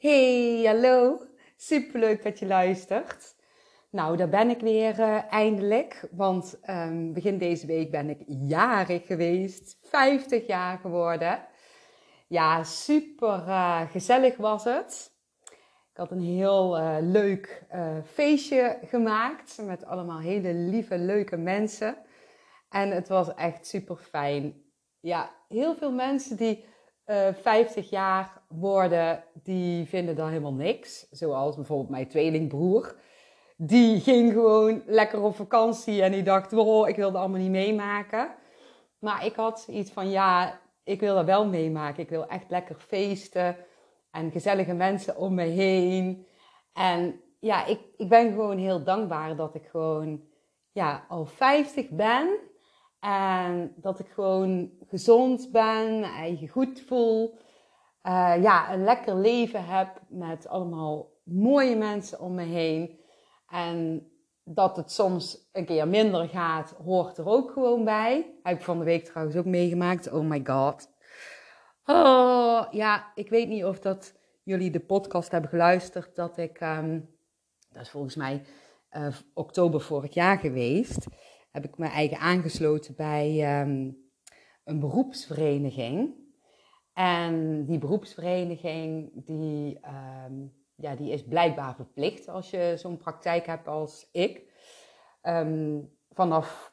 Hey, hallo. Superleuk dat je luistert. Nou, daar ben ik weer eindelijk, want begin deze week ben ik jarig geweest. 50 jaar geworden. Ja, super gezellig was het. Ik had een heel leuk feestje gemaakt met allemaal hele lieve, leuke mensen. En het was echt super fijn. Ja, heel veel mensen die 50 jaar worden, die vinden dan helemaal niks. Zoals bijvoorbeeld mijn tweelingbroer. Die ging gewoon lekker op vakantie en die dacht, wow, ik wil dat allemaal niet meemaken. Maar ik had iets van, ja, ik wil dat wel meemaken. Ik wil echt lekker feesten en gezellige mensen om me heen. En ja, ik ben gewoon heel dankbaar dat ik gewoon al 50 ben. En dat ik gewoon gezond ben, eigen goed voel. Een lekker leven heb met allemaal mooie mensen om me heen. En dat het soms een keer minder gaat, hoort er ook gewoon bij. Heb ik van de week trouwens ook meegemaakt. Oh my god. Oh, ja, ik weet niet of dat jullie de podcast hebben geluisterd. Dat ik, dat is volgens mij oktober vorig jaar geweest. Heb ik me eigenlijk aangesloten bij een beroepsvereniging. En die beroepsvereniging die is blijkbaar verplicht als je zo'n praktijk hebt als ik. Vanaf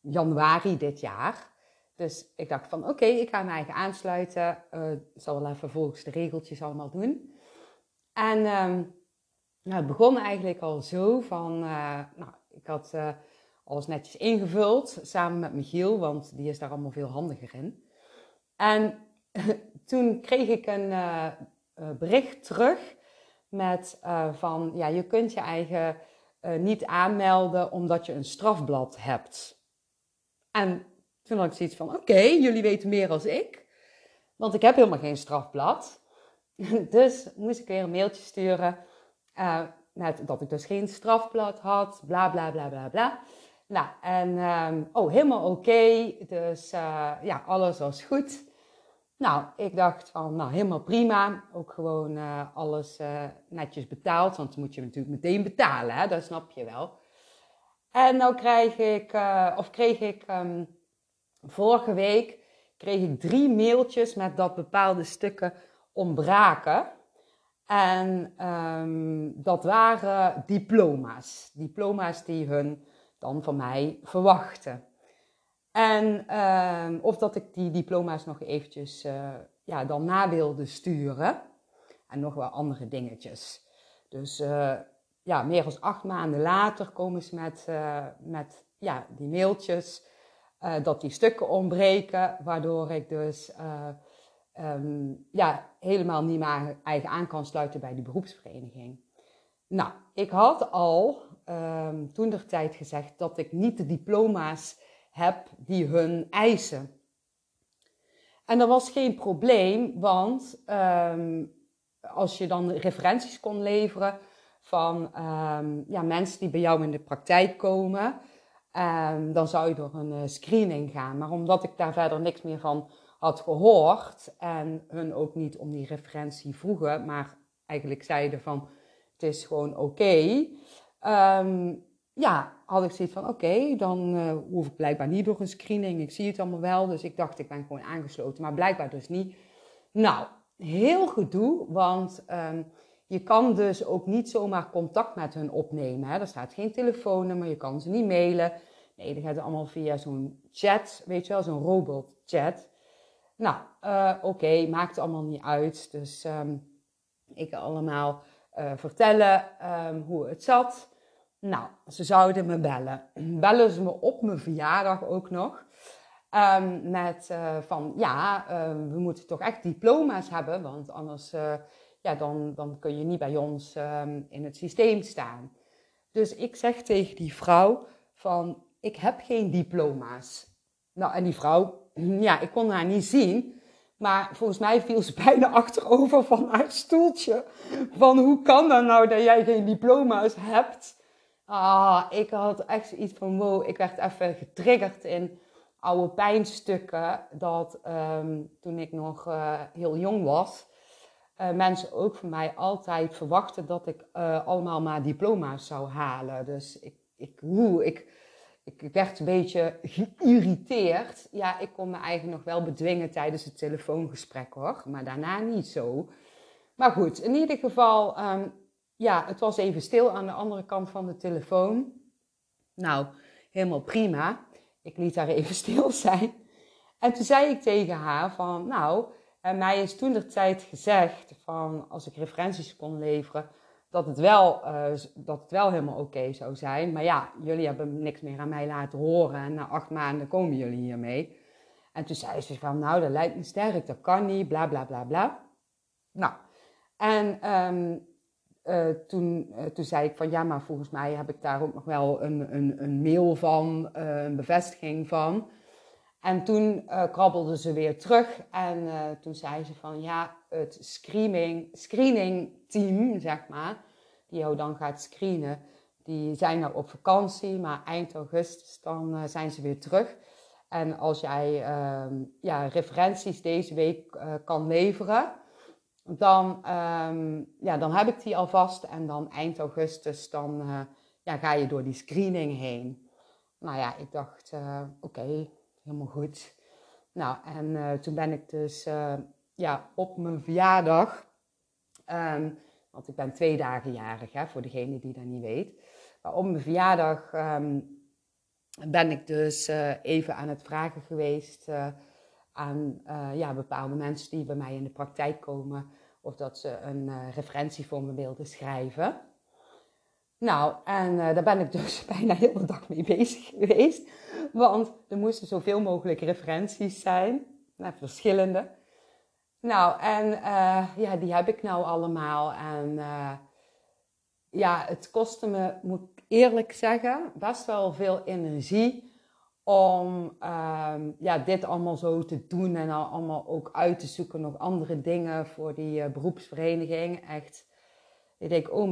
januari dit jaar. Dus ik dacht van oké, ik ga me eigenlijk aansluiten. Zal wel even volgens de regeltjes allemaal doen. En het begon eigenlijk al zo van... ik had... alles netjes ingevuld, samen met Michiel, want die is daar allemaal veel handiger in. En toen kreeg ik een bericht terug met je kunt je eigen niet aanmelden omdat je een strafblad hebt. En toen had ik zoiets van, oké, jullie weten meer dan ik, want ik heb helemaal geen strafblad. Dus moest ik weer een mailtje sturen met dat ik dus geen strafblad had, bla bla bla bla bla. Nou, en helemaal oké. Dus alles was goed. Nou, ik dacht van, helemaal prima. Ook gewoon alles netjes betaald. Want dan moet je natuurlijk meteen betalen, hè? Dat snap je wel. En nou kreeg ik vorige week drie mailtjes met dat bepaalde stukken ontbraken. En dat waren diploma's. Diploma's die hun... dan van mij verwachten. En of dat ik die diploma's nog eventjes dan na wilde sturen. En nog wel andere dingetjes. Dus meer dan 8 maanden later komen ze met die mailtjes. Dat die stukken ontbreken. Waardoor ik dus helemaal niet mijn eigen aan kan sluiten bij die beroepsvereniging. Nou, ik had al... toentertijd gezegd dat ik niet de diploma's heb die hun eisen. En dat was geen probleem, want als je dan referenties kon leveren van mensen die bij jou in de praktijk komen, dan zou je door een screening gaan. Maar omdat ik daar verder niks meer van had gehoord en hun ook niet om die referentie vroegen, maar eigenlijk zeiden van het is gewoon oké... had ik zoiets van oké, dan hoef ik blijkbaar niet door een screening. Ik zie het allemaal wel, dus ik dacht ik ben gewoon aangesloten. Maar blijkbaar dus niet. Nou, heel gedoe, want je kan dus ook niet zomaar contact met hun opnemen. Hè? Er staat geen telefoonnummer, je kan ze niet mailen. Nee, dat gaat allemaal via zo'n chat, weet je wel, zo'n robotchat. Nou, oké, maakt allemaal niet uit. Dus ik allemaal vertellen hoe het zat... Nou, ze zouden me bellen. Bellen ze me op mijn verjaardag ook nog. We moeten toch echt diploma's hebben. Want anders dan kun je niet bij ons in het systeem staan. Dus ik zeg tegen die vrouw van, ik heb geen diploma's. Nou, en die vrouw, ik kon haar niet zien. Maar volgens mij viel ze bijna achterover van haar stoeltje. Van, hoe kan dat nou dat jij geen diploma's hebt? Ah, ik had echt zoiets van, wow, ik werd even getriggerd in oude pijnstukken. Dat toen ik nog heel jong was, mensen ook van mij altijd verwachten dat ik allemaal maar diploma's zou halen. Dus ik werd een beetje geïrriteerd. Ja, ik kon me eigenlijk nog wel bedwingen tijdens het telefoongesprek hoor. Maar daarna niet zo. Maar goed, in ieder geval, het was even stil aan de andere kant van de telefoon. Nou, helemaal prima. Ik liet haar even stil zijn. En toen zei ik tegen haar van, nou, mij is toentertijd gezegd van, als ik referenties kon leveren, dat het wel helemaal oké zou zijn. Maar ja, jullie hebben niks meer aan mij laten horen. En na 8 maanden komen jullie hiermee. En toen zei ze van, nou, dat lijkt me sterk, dat kan niet, bla, bla, bla, bla. Nou, en toen zei ik van, ja, maar volgens mij heb ik daar ook nog wel een mail van, een bevestiging van. En toen krabbelde ze weer terug en toen zei ze van, ja, het screening team, zeg maar, die jou dan gaat screenen, die zijn nou op vakantie, maar eind augustus dan zijn ze weer terug. En als jij referenties deze week kan leveren, dan heb ik die alvast en dan eind augustus dan ga je door die screening heen. Nou ja, ik dacht, oké. Helemaal goed. Nou, en toen ben ik dus op mijn verjaardag, want ik ben 2 dagen jarig, hè, voor degene die dat niet weet. Maar op mijn verjaardag ben ik dus even aan het vragen geweest aan bepaalde mensen die bij mij in de praktijk komen, of dat ze een referentie voor me wilden schrijven. Nou, en daar ben ik dus bijna heel de dag mee bezig geweest. Want er moesten zoveel mogelijk referenties zijn. Nou, verschillende. Nou, en die heb ik nou allemaal. En het kostte me, moet ik eerlijk zeggen, best wel veel energie om dit allemaal zo te doen. En allemaal ook uit te zoeken, nog andere dingen voor die beroepsvereniging. Echt. Ik denk, oh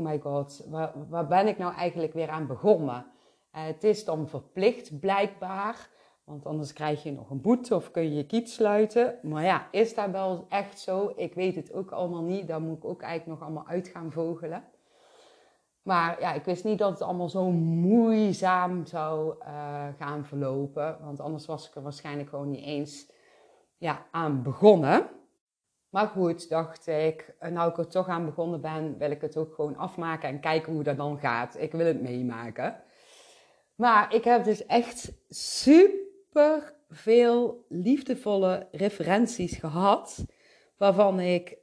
my god, waar ben ik nou eigenlijk weer aan begonnen? Het is dan verplicht blijkbaar, want anders krijg je nog een boete of kun je je kiet sluiten. Maar ja, is dat wel echt zo? Ik weet het ook allemaal niet, daar moet ik ook eigenlijk nog allemaal uit gaan vogelen. Maar ja, ik wist niet dat het allemaal zo moeizaam zou gaan verlopen, want anders was ik er waarschijnlijk gewoon niet eens aan begonnen. Maar goed, dacht ik, nou ik er toch aan begonnen ben, wil ik het ook gewoon afmaken en kijken hoe dat dan gaat. Ik wil het meemaken. Maar ik heb dus echt super veel liefdevolle referenties gehad. Waarvan ik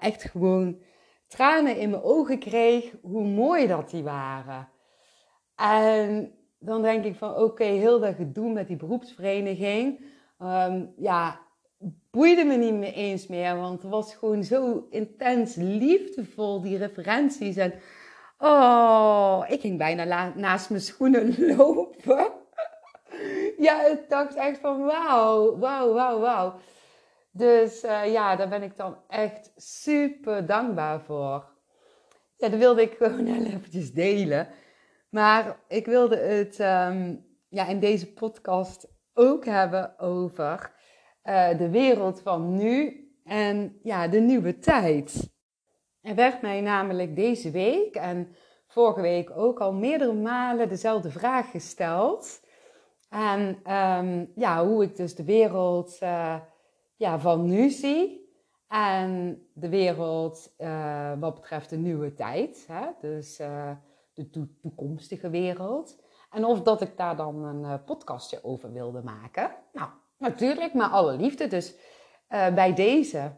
echt gewoon tranen in mijn ogen kreeg, hoe mooi dat die waren. En dan denk ik van oké, heel dat gedoe met die beroepsvereniging. Boeide me niet meer eens meer, want het was gewoon zo intens liefdevol, die referenties. En ik ging bijna naast mijn schoenen lopen. Ja, ik dacht echt van wauw. Dus daar ben ik dan echt super dankbaar voor. Ja, dat wilde ik gewoon heel eventjes delen. Maar ik wilde het in deze podcast ook hebben over de wereld van nu en de nieuwe tijd. Er werd mij namelijk deze week en vorige week ook al meerdere malen dezelfde vraag gesteld. En hoe ik dus de wereld van nu zie en de wereld wat betreft de nieuwe tijd. Hè? Dus de toekomstige wereld. En of dat ik daar dan een podcastje over wilde maken. Nou. Natuurlijk, maar alle liefde. Dus bij deze.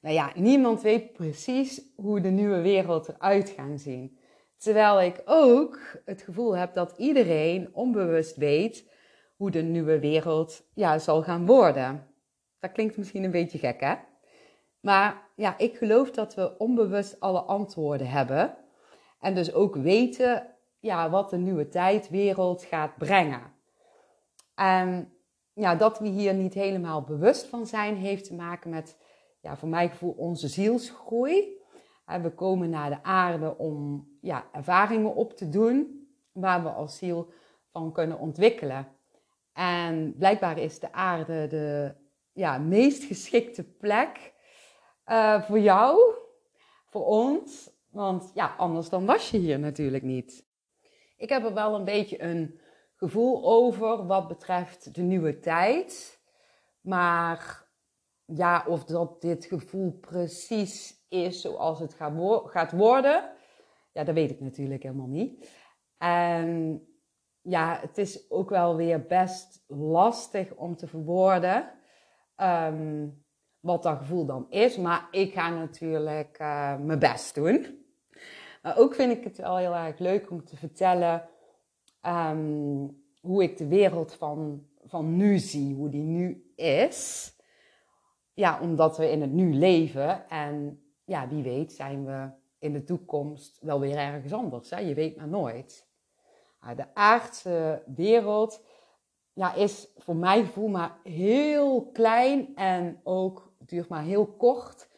Nou ja, niemand weet precies hoe de nieuwe wereld eruit gaat zien. Terwijl ik ook het gevoel heb dat iedereen onbewust weet hoe de nieuwe wereld zal gaan worden. Dat klinkt misschien een beetje gek, hè? Maar ja, ik geloof dat we onbewust alle antwoorden hebben. En dus ook weten wat de nieuwe tijdwereld gaat brengen. En dat we hier niet helemaal bewust van zijn, heeft te maken met, voor mijn gevoel, onze zielsgroei. We komen naar de aarde om ervaringen op te doen, waar we als ziel van kunnen ontwikkelen. En blijkbaar is de aarde de meest geschikte plek Voor jou, voor ons, want ja, anders dan was je hier natuurlijk niet. Ik heb er wel een beetje een gevoel over wat betreft de nieuwe tijd. Maar ja, of dat dit gevoel precies is zoals het gaat worden, ja, dat weet ik natuurlijk helemaal niet. En ja, het is ook wel weer best lastig om te verwoorden wat dat gevoel dan is. Maar ik ga natuurlijk mijn best doen. Maar ook vind ik het wel heel erg leuk om te vertellen hoe ik de wereld van nu zie, hoe die nu is. Ja, omdat we in het nu leven en ja, wie weet zijn we in de toekomst wel weer ergens anders. Hè? Je weet maar nooit. De aardse wereld, ja, is voor mijn gevoel maar heel klein en ook duurt maar heel kort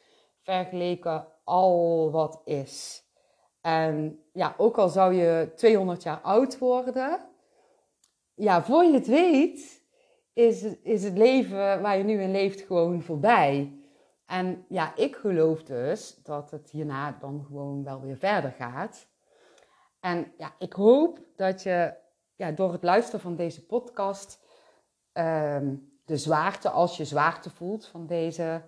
vergeleken al wat is. En ja, ook al zou je 200 jaar oud worden, ja, voor je het weet is het leven waar je nu in leeft gewoon voorbij. En ja, ik geloof dus dat het hierna dan gewoon wel weer verder gaat. En ja, ik hoop dat je door het luisteren van deze podcast de zwaarte, als je zwaarte voelt van deze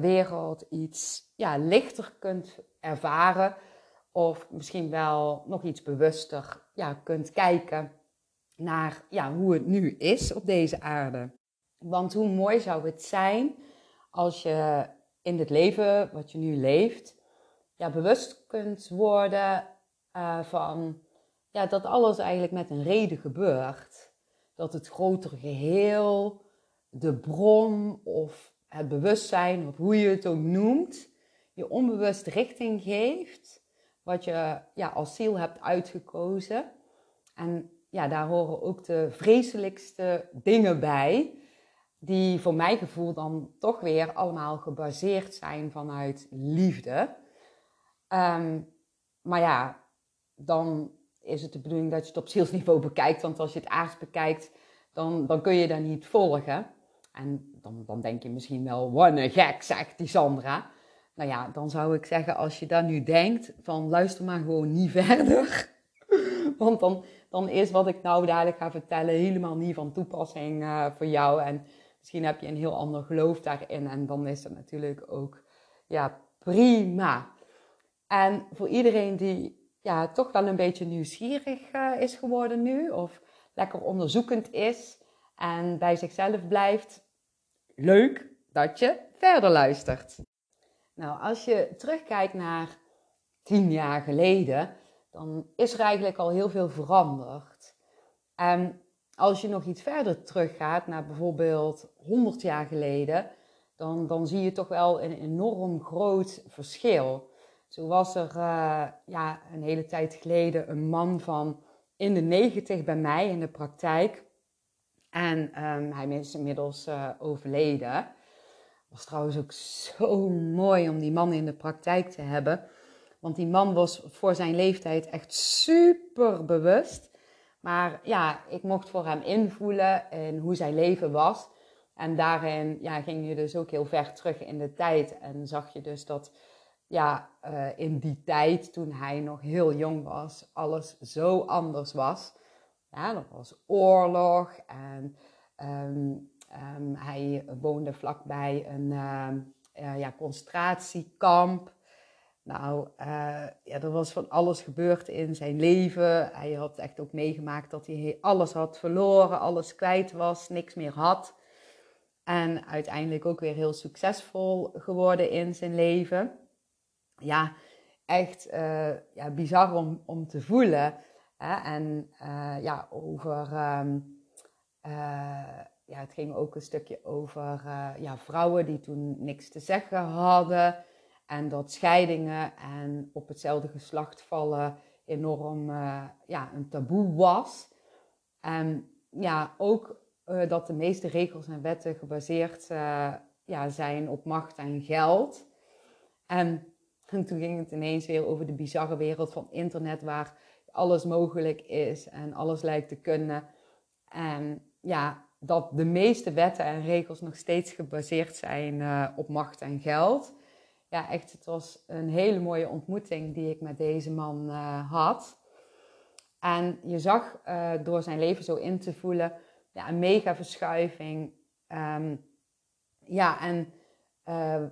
wereld, iets lichter kunt ervaren. Of misschien wel nog iets bewuster kunt kijken naar hoe het nu is op deze aarde. Want hoe mooi zou het zijn als je in het leven wat je nu leeft bewust kunt worden van dat alles eigenlijk met een reden gebeurt. Dat het grotere geheel, de bron of het bewustzijn, of hoe je het ook noemt, je onbewust richting geeft. Wat je als ziel hebt uitgekozen. En ja, daar horen ook de vreselijkste dingen bij. Die voor mijn gevoel dan toch weer allemaal gebaseerd zijn vanuit liefde. Maar ja, dan is het de bedoeling dat je het op zielsniveau bekijkt. Want als je het aards bekijkt, dan kun je daar niet volgen. En dan denk je misschien wel, wat een gek, zegt die Sandra. Nou ja, dan zou ik zeggen, als je daar nu denkt, van luister maar gewoon niet verder. Want dan is wat ik nou dadelijk ga vertellen helemaal niet van toepassing voor jou. En misschien heb je een heel ander geloof daarin. En dan is dat natuurlijk ook prima. En voor iedereen die toch wel een beetje nieuwsgierig is geworden nu. Of lekker onderzoekend is en bij zichzelf blijft. Leuk dat je verder luistert. Nou, als je terugkijkt naar 10 jaar geleden, dan is er eigenlijk al heel veel veranderd. En als je nog iets verder teruggaat naar bijvoorbeeld 100 jaar geleden, dan zie je toch wel een enorm groot verschil. Zo was er een hele tijd geleden een man van in de 90 bij mij in de praktijk. En hij is inmiddels overleden. Het was trouwens ook zo mooi om die man in de praktijk te hebben. Want die man was voor zijn leeftijd echt super bewust. Maar ja, ik mocht voor hem invoelen in hoe zijn leven was. En daarin ging je dus ook heel ver terug in de tijd. En zag je dus dat in die tijd, toen hij nog heel jong was, alles zo anders was. Ja, dat was oorlog en... hij woonde vlakbij een concentratiekamp. Nou, er was van alles gebeurd in zijn leven. Hij had echt ook meegemaakt dat hij alles had verloren, alles kwijt was, niks meer had. En uiteindelijk ook weer heel succesvol geworden in zijn leven. Ja, echt bizar om te voelen. Hè? En over... het ging ook een stukje over vrouwen die toen niks te zeggen hadden. En dat scheidingen en op hetzelfde geslacht vallen enorm een taboe was. En ja, ook dat de meeste regels en wetten gebaseerd zijn op macht en geld. En toen ging het ineens weer over de bizarre wereld van internet, waar alles mogelijk is en alles lijkt te kunnen. En ja... dat de meeste wetten en regels nog steeds gebaseerd zijn op macht en geld. ja, echt, het was een hele mooie ontmoeting die ik met deze man had. En je zag door zijn leven zo in te voelen, ja, een mega verschuiving.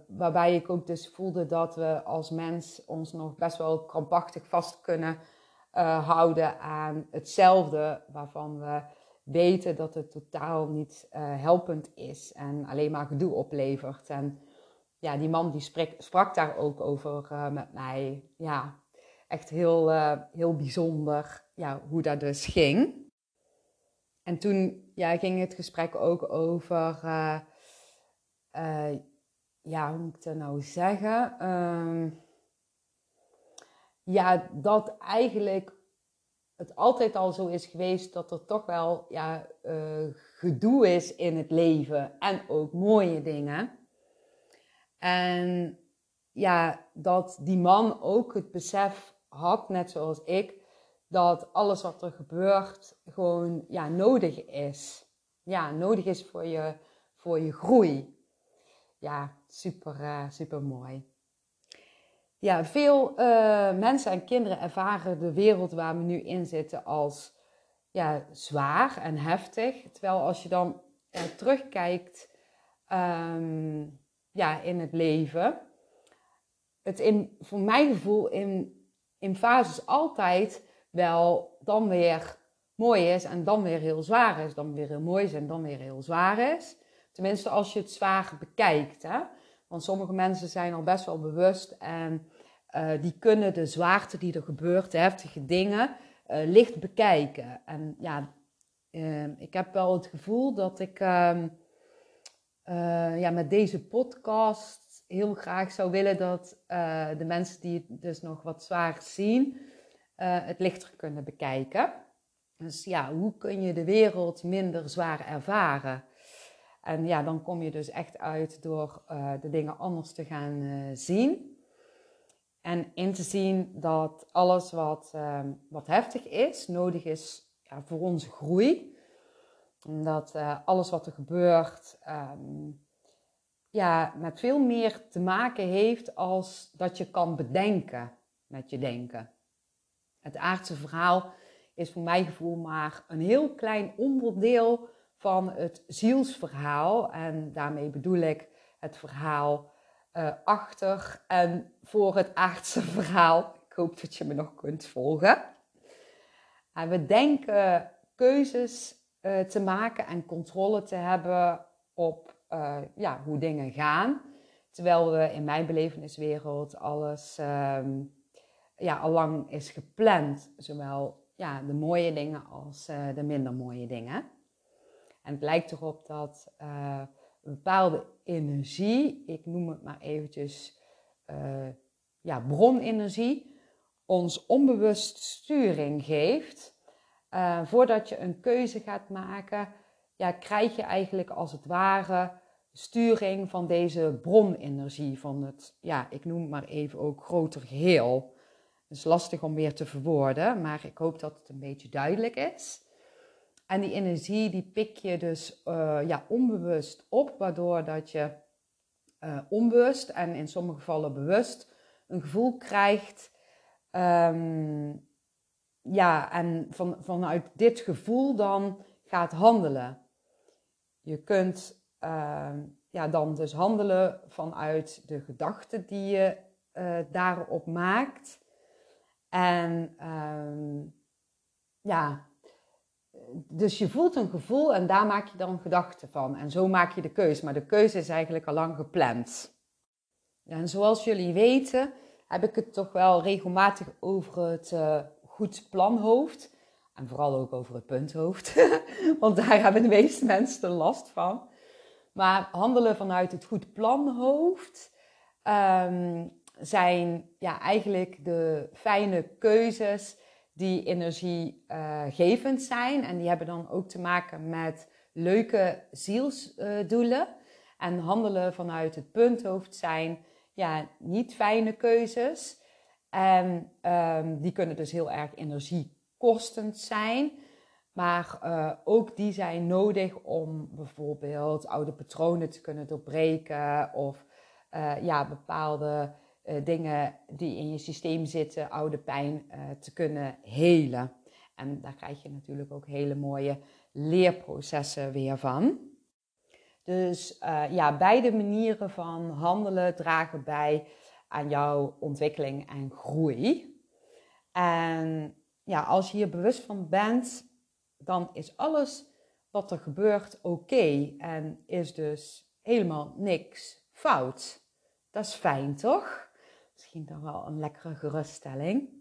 Waarbij ik ook dus voelde dat we als mens ons nog best wel krampachtig vast kunnen houden aan hetzelfde, waarvan we weten dat het totaal niet helpend is en alleen maar gedoe oplevert. En ja, die man die sprak daar ook over met mij. Ja, echt heel bijzonder, ja, hoe dat dus ging. En toen, ja, ging het gesprek ook over, hoe moet ik dat nou zeggen? Dat eigenlijk het altijd al zo is geweest dat er toch wel gedoe is in het leven en ook mooie dingen. En ja, dat die man ook het besef had, net zoals ik, dat alles wat er gebeurt gewoon nodig is. Ja, nodig is voor je groei. Ja, super mooi. Ja, veel mensen en kinderen ervaren de wereld waar we nu in zitten als zwaar en heftig. Terwijl als je dan terugkijkt in het leven, het voor mijn gevoel in fases altijd wel dan weer mooi is en dan weer heel zwaar is. Dan weer heel mooi is en dan weer heel zwaar is. Tenminste, als je het zwaar bekijkt, hè. Want sommige mensen zijn al best wel bewust en die kunnen de zwaarte die er gebeurt, de heftige dingen, licht bekijken. En ik heb wel het gevoel dat ik met deze podcast heel graag zou willen dat de mensen die het dus nog wat zwaar zien, het lichter kunnen bekijken. Dus ja, hoe kun je de wereld minder zwaar ervaren? En ja, dan kom je dus echt uit door de dingen anders te gaan zien. En in te zien dat alles wat heftig is, nodig is voor onze groei. Omdat alles wat er gebeurt met veel meer te maken heeft als dat je kan bedenken met je denken. Het aardse verhaal is voor mijn gevoel maar een heel klein onderdeel van het zielsverhaal. En daarmee bedoel ik het verhaal achter en voor het aardse verhaal. Ik hoop dat je me nog kunt volgen. En we denken keuzes te maken en controle te hebben op hoe dingen gaan. Terwijl we in mijn beleveniswereld alles allang is gepland. Zowel de mooie dingen als de minder mooie dingen. En het lijkt erop dat een bepaalde energie, ik noem het maar eventjes bronenergie, ons onbewust sturing geeft. Voordat je een keuze gaat maken, krijg je eigenlijk als het ware sturing van deze bronenergie, van het, ik noem het maar even ook groter geheel. Het is lastig om weer te verwoorden, maar ik hoop dat het een beetje duidelijk is. En die energie die pik je dus onbewust op, waardoor dat je onbewust en in sommige gevallen bewust een gevoel krijgt. En vanuit dit gevoel dan gaat handelen. Je kunt dan dus handelen vanuit de gedachten die je daarop maakt. En dus je voelt een gevoel en daar maak je dan gedachten van. En zo maak je de keuze. Maar de keuze is eigenlijk al lang gepland. En zoals jullie weten heb ik het toch wel regelmatig over het goed planhoofd. En vooral ook over het punthoofd. Want daar hebben de meeste mensen er last van. Maar handelen vanuit het goed planhoofd zijn eigenlijk de fijne keuzes die energiegevend zijn. En die hebben dan ook te maken met leuke zielsdoelen. En handelen vanuit het punthoofd zijn niet fijne keuzes. En die kunnen dus heel erg energiekostend zijn. Maar ook die zijn nodig om bijvoorbeeld oude patronen te kunnen doorbreken. Of bepaalde dingen die in je systeem zitten, oude pijn, te kunnen helen. En daar krijg je natuurlijk ook hele mooie leerprocessen weer van. Dus beide manieren van handelen dragen bij aan jouw ontwikkeling en groei. En ja, als je hier bewust van bent, dan is alles wat er gebeurt oké. En is dus helemaal niks fout. Dat is fijn, toch? Misschien dan wel een lekkere geruststelling.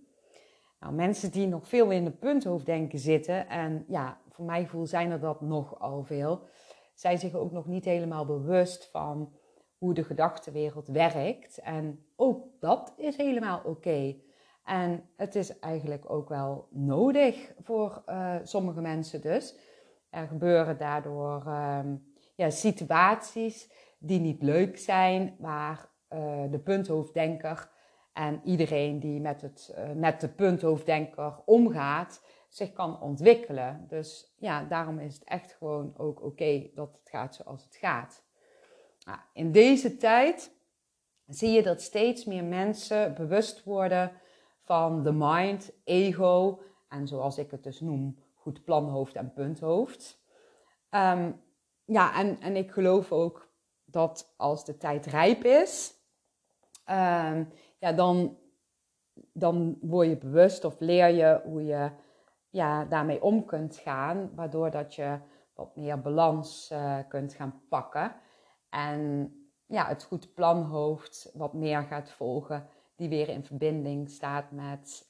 Nou, mensen die nog veel in het punthoofddenken zitten, en ja, voor mijn gevoel zijn er dat nogal veel, zijn zich ook nog niet helemaal bewust van hoe de gedachtenwereld werkt. En ook dat is helemaal oké. En het is eigenlijk ook wel nodig voor sommige mensen dus. Er gebeuren daardoor situaties die niet leuk zijn, waar de punthoofddenker en iedereen die met de punthoofddenker omgaat, zich kan ontwikkelen. Dus ja, daarom is het echt gewoon ook oké dat het gaat zoals het gaat. Nou, in deze tijd zie je dat steeds meer mensen bewust worden van de mind, ego en zoals ik het dus noem, goed planhoofd en punthoofd. En ik geloof ook dat als de tijd rijp is, dan word je bewust of leer je hoe je daarmee om kunt gaan, waardoor dat je wat meer balans kunt gaan pakken. En ja, het goed planhoofd wat meer gaat volgen, die weer in verbinding staat met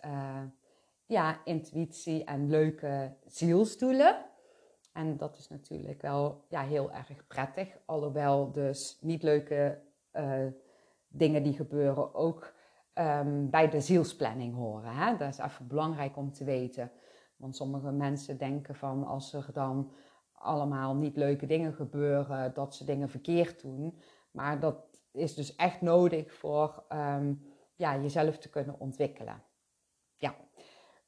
intuïtie en leuke zielsdoelen. En dat is natuurlijk wel heel erg prettig, alhoewel dus niet leuke dingen die gebeuren ook bij de zielsplanning horen. Hè? Dat is even belangrijk om te weten. Want sommige mensen denken van als er dan allemaal niet leuke dingen gebeuren, dat ze dingen verkeerd doen. Maar dat is dus echt nodig voor jezelf te kunnen ontwikkelen. Ja,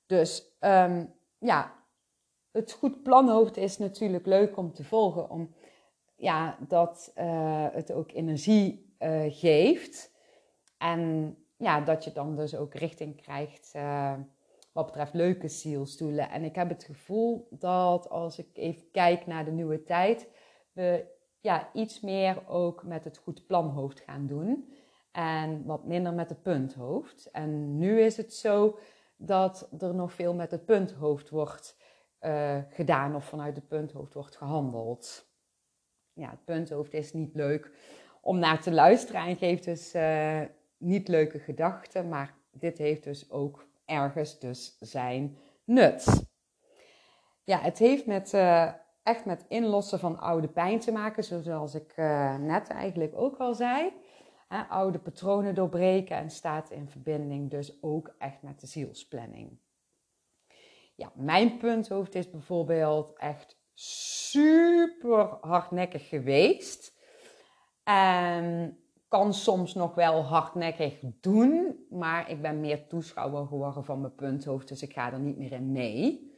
dus het goed planhoofd is natuurlijk leuk om te volgen. Omdat het ook energie geeft. En dat je dan dus ook richting krijgt wat betreft leuke zielsdoelen. En ik heb het gevoel dat als ik even kijk naar de nieuwe tijd, we iets meer ook met het goed planhoofd gaan doen. En wat minder met het punthoofd. En nu is het zo dat er nog veel met het punthoofd wordt gedaan of vanuit het punthoofd wordt gehandeld. Ja, het punthoofd is niet leuk om naar te luisteren en geeft dus niet leuke gedachten. Maar dit heeft dus ook ergens dus zijn nut. Ja, het heeft echt met inlossen van oude pijn te maken, zoals ik net eigenlijk ook al zei. Oude patronen doorbreken en staat in verbinding dus ook echt met de zielsplanning. Ja, mijn punthoofd is bijvoorbeeld echt super hardnekkig geweest. En kan soms nog wel hardnekkig doen, maar ik ben meer toeschouwer geworden van mijn punthoofd, dus ik ga er niet meer in mee.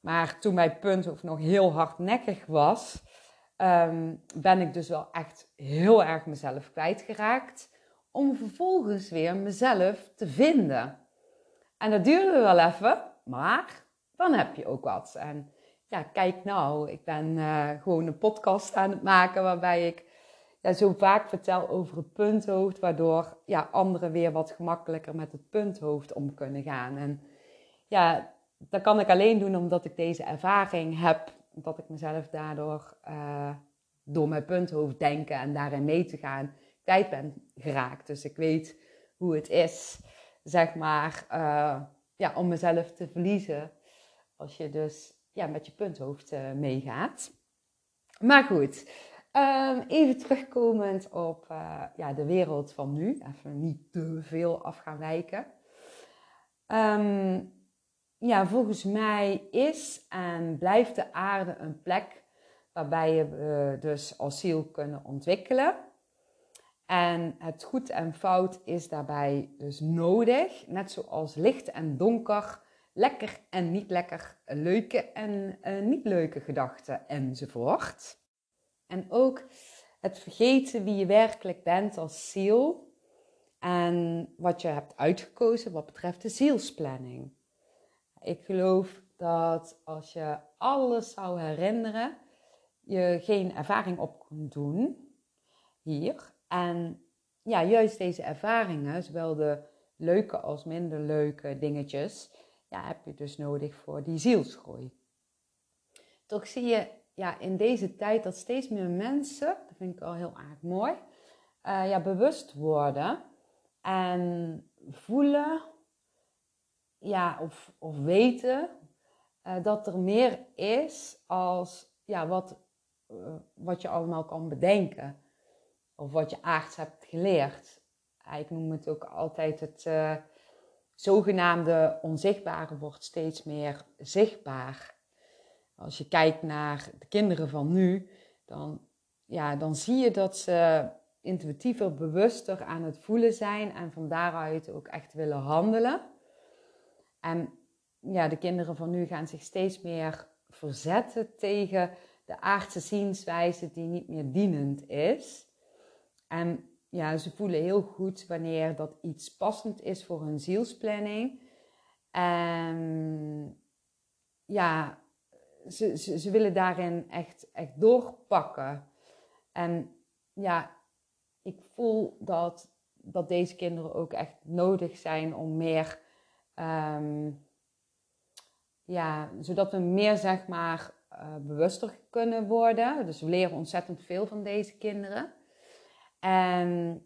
Maar toen mijn punthoofd nog heel hardnekkig was, ben ik dus wel echt heel erg mezelf kwijtgeraakt, om vervolgens weer mezelf te vinden. En dat duurde wel even, maar dan heb je ook wat. En ja, kijk nou, ik ben gewoon een podcast aan het maken waarbij ik zo vaak vertel over het punthoofd, waardoor anderen weer wat gemakkelijker met het punthoofd om kunnen gaan. En ja, dat kan ik alleen doen omdat ik deze ervaring heb, dat ik mezelf daardoor door mijn punthoofd denken en daarin mee te gaan kwijt ben geraakt. Dus ik weet hoe het is, zeg maar, om mezelf te verliezen als je dus met je punthoofd meegaat. Maar goed, even terugkomend op de wereld van nu. Even niet te veel af gaan wijken. Volgens mij is en blijft de aarde een plek waarbij je dus als ziel kunnen ontwikkelen. En het goed en fout is daarbij dus nodig. Net zoals licht en donker, lekker en niet lekker, leuke en niet leuke gedachten enzovoort. En ook het vergeten wie je werkelijk bent als ziel en wat je hebt uitgekozen wat betreft de zielsplanning. Ik geloof dat als je alles zou herinneren, je geen ervaring op kon doen hier. En ja, juist deze ervaringen, zowel de leuke als minder leuke dingetjes, ja, heb je dus nodig voor die zielsgroei. Toch zie je ja, in deze tijd dat steeds meer mensen, dat vind ik al heel erg mooi, bewust worden en voelen ja, of weten dat er meer is als ja, wat je allemaal kan bedenken. Of wat je aards hebt geleerd. Ik noem het ook altijd het zogenaamde onzichtbare wordt steeds meer zichtbaar. Als je kijkt naar de kinderen van nu, dan zie je dat ze intuïtiever, bewuster aan het voelen zijn en van daaruit ook echt willen handelen. En ja, de kinderen van nu gaan zich steeds meer verzetten tegen de aardse zienswijze die niet meer dienend is. En ja, ze voelen heel goed wanneer dat iets passend is voor hun zielsplanning. En ja, ze willen daarin echt doorpakken. En ja, ik voel dat deze kinderen ook echt nodig zijn om meer, zodat we meer zeg maar bewuster kunnen worden. Dus we leren ontzettend veel van deze kinderen. En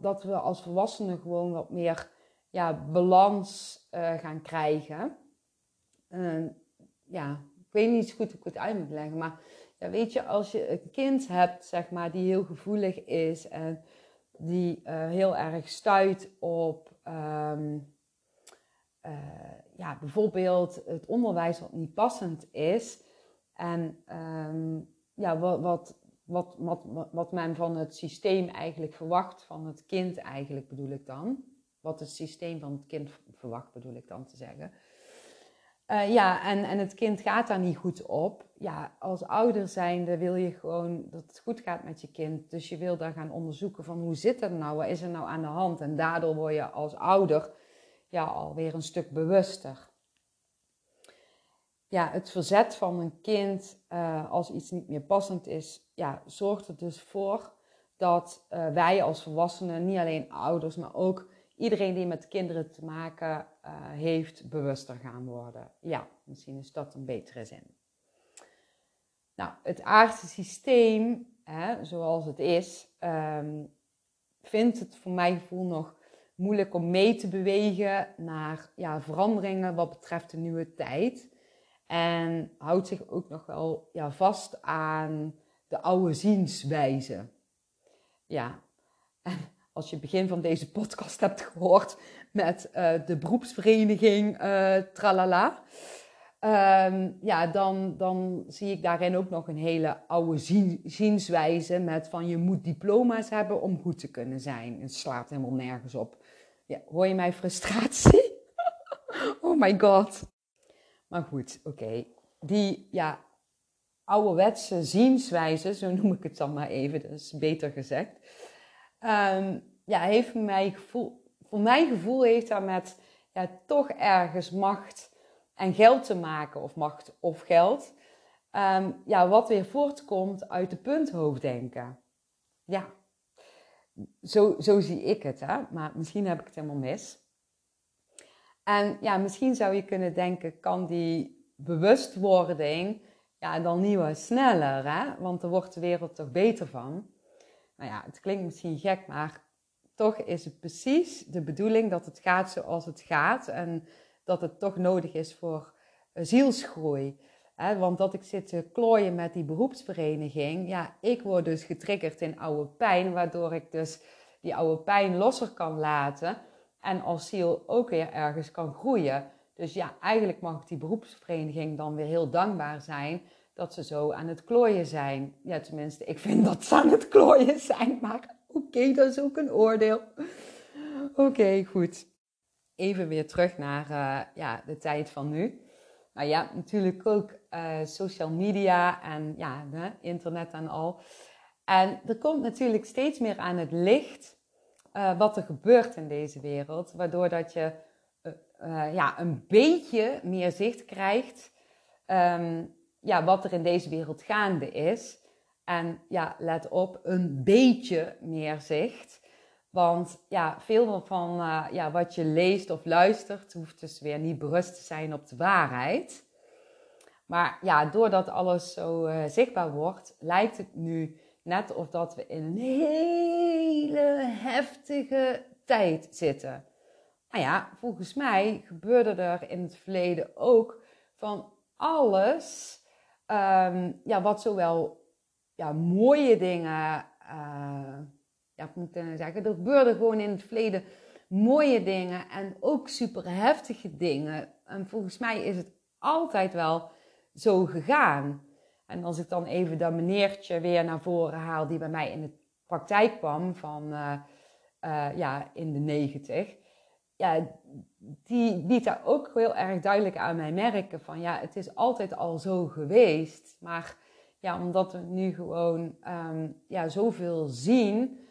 dat we als volwassenen gewoon wat meer balans gaan krijgen. Ik weet niet zo goed hoe ik het uit moet leggen. Maar ja, weet je, als je een kind hebt, zeg maar, die heel gevoelig is en die heel erg stuit op bijvoorbeeld het onderwijs wat niet passend is. En wat men van het systeem eigenlijk verwacht, van het kind eigenlijk bedoel ik dan. Wat het systeem van het kind verwacht bedoel ik dan te zeggen. En het kind gaat daar niet goed op. Ja, als ouder zijnde wil je gewoon dat het goed gaat met je kind. Dus je wil daar gaan onderzoeken van hoe zit dat nou, wat is er nou aan de hand? En daardoor word je als ouder ja, alweer een stuk bewuster. Ja, het verzet van een kind als iets niet meer passend is, ja, zorgt er dus voor dat wij als volwassenen, niet alleen ouders, maar ook iedereen die met kinderen te maken heeft, bewuster gaan worden. Ja, misschien is dat een betere zin. Nou, het aardse systeem, hè, zoals het is, vindt het voor mijn gevoel nog moeilijk om mee te bewegen naar ja, veranderingen wat betreft de nieuwe tijd. En houdt zich ook nog wel ja, vast aan de oude zienswijze. Ja, en als je het begin van deze podcast hebt gehoord met de beroepsvereniging tralala. Dan zie ik daarin ook nog een hele oude zienswijze met van je moet diploma's hebben om goed te kunnen zijn. Het slaat helemaal nergens op. Ja, hoor je mijn frustratie? Oh my god. Maar goed, oké. Die ja, ouderwetse zienswijze, zo noem ik het dan maar even, dat is beter gezegd. Heeft voor mijn gevoel heeft daar met ja, toch ergens macht en geld te maken, of macht of geld. Wat weer voortkomt uit de punthoofddenken. Ja, zo zie ik het, hè? Maar misschien heb ik het helemaal mis. En ja, misschien zou je kunnen denken, kan die bewustwording ja, dan niet wat sneller, hè? Want er wordt de wereld toch beter van. Nou ja, het klinkt misschien gek, maar toch is het precies de bedoeling dat het gaat zoals het gaat. En dat het toch nodig is voor zielsgroei. Hè? Want dat ik zit te klooien met die beroepsvereniging, ja, ik word dus getriggerd in oude pijn, waardoor ik dus die oude pijn losser kan laten. En als ziel ook weer ergens kan groeien. Dus ja, eigenlijk mag die beroepsvereniging dan weer heel dankbaar zijn dat ze zo aan het klooien zijn. Ja, tenminste, ik vind dat ze aan het klooien zijn, maar oké, dat is ook een oordeel. Oké, goed. Even weer terug naar de tijd van nu. Maar ja, natuurlijk ook social media en ja, internet en al. En er komt natuurlijk steeds meer aan het licht wat er gebeurt in deze wereld. Waardoor dat je een beetje meer zicht krijgt wat er in deze wereld gaande is. En ja, let op, een beetje meer zicht. Want ja, veel van wat je leest of luistert, hoeft dus weer niet berust te zijn op de waarheid. Maar ja, doordat alles zo zichtbaar wordt, lijkt het nu net of dat we in een hele heftige tijd zitten. Nou ja, volgens mij gebeurde er in het verleden ook van alles, wat zowel mooie dingen... ik moet zeggen, er gebeurden gewoon in het verleden mooie dingen en ook super heftige dingen. En volgens mij is het altijd wel zo gegaan. En als ik dan even dat meneertje weer naar voren haal die bij mij in de praktijk kwam van in de 90. Ja, die liet daar ook heel erg duidelijk aan mij merken van ja, het is altijd al zo geweest. Maar ja, omdat we nu gewoon zoveel zien...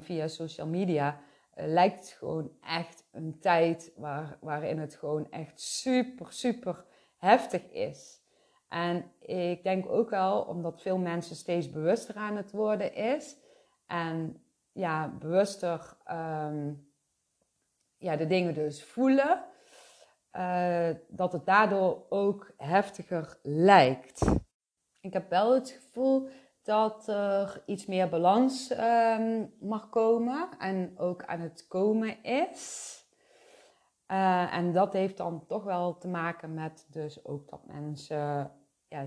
via social media lijkt het gewoon echt een tijd waarin het gewoon echt super, super heftig is. En ik denk ook wel, omdat veel mensen steeds bewuster aan het worden is. En ja, bewuster de dingen dus voelen. Dat het daardoor ook heftiger lijkt. Ik heb wel het gevoel... dat er iets meer balans mag komen en ook aan het komen is. En dat heeft dan toch wel te maken met dus ook dat mensen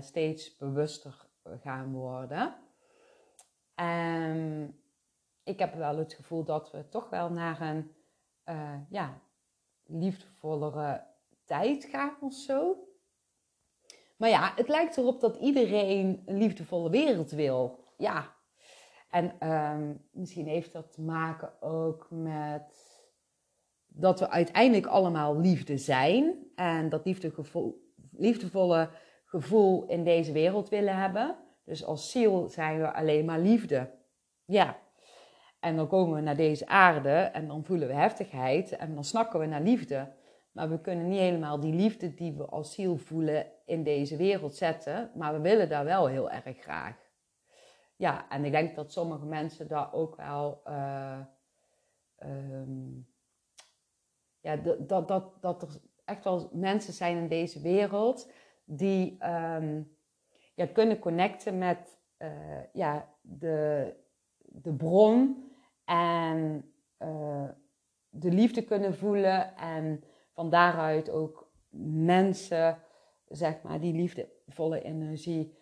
steeds bewuster gaan worden. En ik heb wel het gevoel dat we toch wel naar een liefdevollere tijd gaan of zo. Maar ja, het lijkt erop dat iedereen een liefdevolle wereld wil. Ja. En misschien heeft dat te maken ook met dat we uiteindelijk allemaal liefde zijn. En dat liefdevolle gevoel in deze wereld willen hebben. Dus als ziel zijn we alleen maar liefde. Ja. En dan komen we naar deze aarde en dan voelen we heftigheid en dan snakken we naar liefde. Maar we kunnen niet helemaal die liefde die we als ziel voelen in deze wereld zetten. Maar we willen daar wel heel erg graag. Ja, en ik denk dat sommige mensen daar ook wel... dat er echt wel mensen zijn in deze wereld die kunnen connecten met de bron. En de liefde kunnen voelen en... van daaruit ook mensen, zeg maar, die liefdevolle energie.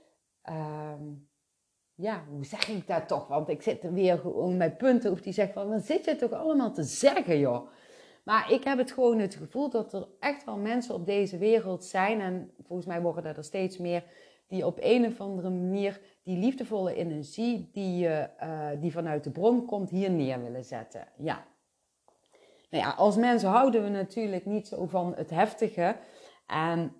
Hoe zeg ik dat toch? Want ik zit er weer gewoon met Puntenhoef die zegt van, wat zit je toch allemaal te zeggen, joh? Maar ik heb het gewoon het gevoel dat er echt wel mensen op deze wereld zijn. En volgens mij worden er steeds meer die op een of andere manier die liefdevolle energie die vanuit de bron komt hier neer willen zetten. Ja. Nou ja, als mensen houden we natuurlijk niet zo van het heftige. En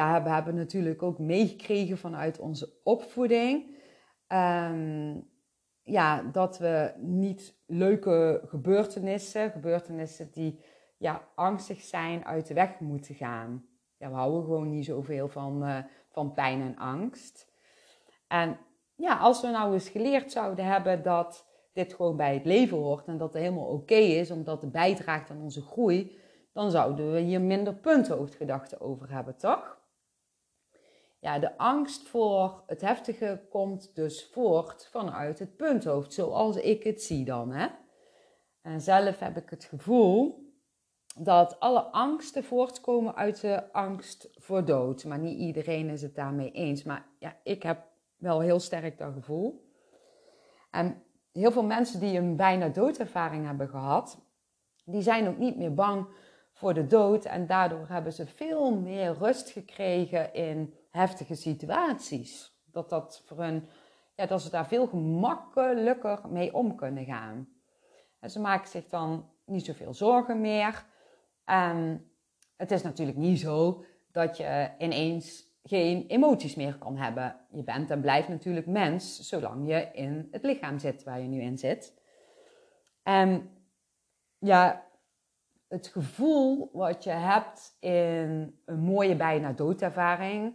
we hebben natuurlijk ook meegekregen vanuit onze opvoeding. Dat we niet leuke gebeurtenissen die angstig zijn, uit de weg moeten gaan. Ja, we houden gewoon niet zoveel van pijn en angst. En ja, als we nou eens geleerd zouden hebben dat... dit gewoon bij het leven hoort en dat het helemaal oké is, omdat het bijdraagt aan onze groei, dan zouden we hier minder puntenhoofdgedachten over hebben, toch? Ja, de angst voor het heftige komt dus voort vanuit het puntenhoofd, zoals ik het zie dan, hè? En zelf heb ik het gevoel dat alle angsten voortkomen uit de angst voor dood, maar niet iedereen is het daarmee eens. Maar ja, ik heb wel heel sterk dat gevoel. En heel veel mensen die een bijna doodervaring hebben gehad, die zijn ook niet meer bang voor de dood. En daardoor hebben ze veel meer rust gekregen in heftige situaties. Dat voor hun, dat ze daar veel gemakkelijker mee om kunnen gaan. En ze maken zich dan niet zoveel zorgen meer. En het is natuurlijk niet zo dat je ineens geen emoties meer kan hebben. Je bent en blijft natuurlijk mens, zolang je in het lichaam zit waar je nu in zit. En ja, het gevoel wat je hebt in een mooie bijna doodervaring.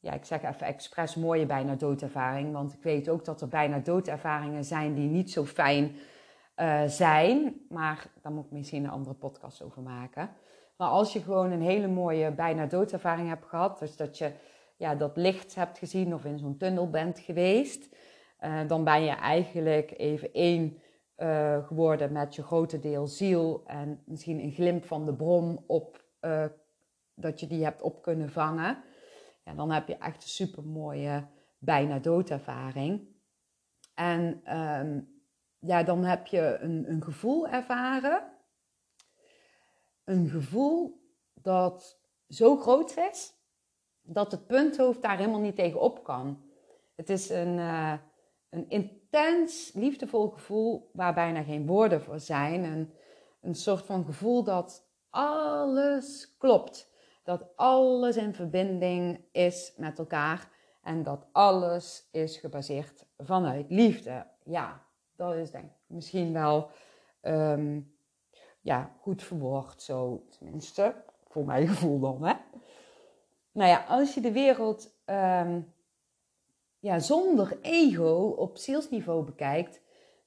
Ja, ik zeg even expres mooie bijna doodervaring, want ik weet ook dat er bijna doodervaringen zijn die niet zo fijn zijn. Maar daar moet ik misschien een andere podcast over maken. Maar als je gewoon een hele mooie bijna doodervaring hebt gehad, dus dat je ja, dat licht hebt gezien of in zo'n tunnel bent geweest, dan ben je eigenlijk even één geworden met je grote deel ziel en misschien een glimp van de bron op, dat je die hebt op kunnen vangen. Ja, dan heb je echt een supermooie bijna doodervaring. En ja, dan heb je een gevoel ervaren. Een gevoel dat zo groot is, dat het punthoofd daar helemaal niet tegenop kan. Het is een intens, liefdevol gevoel waar bijna geen woorden voor zijn. Een soort van gevoel dat alles klopt. Dat alles in verbinding is met elkaar en dat alles is gebaseerd vanuit liefde. Ja, dat is denk ik misschien wel goed verwoord, zo tenminste, voor mijn gevoel dan. Hè? Nou ja, als je de wereld zonder ego op zielsniveau bekijkt,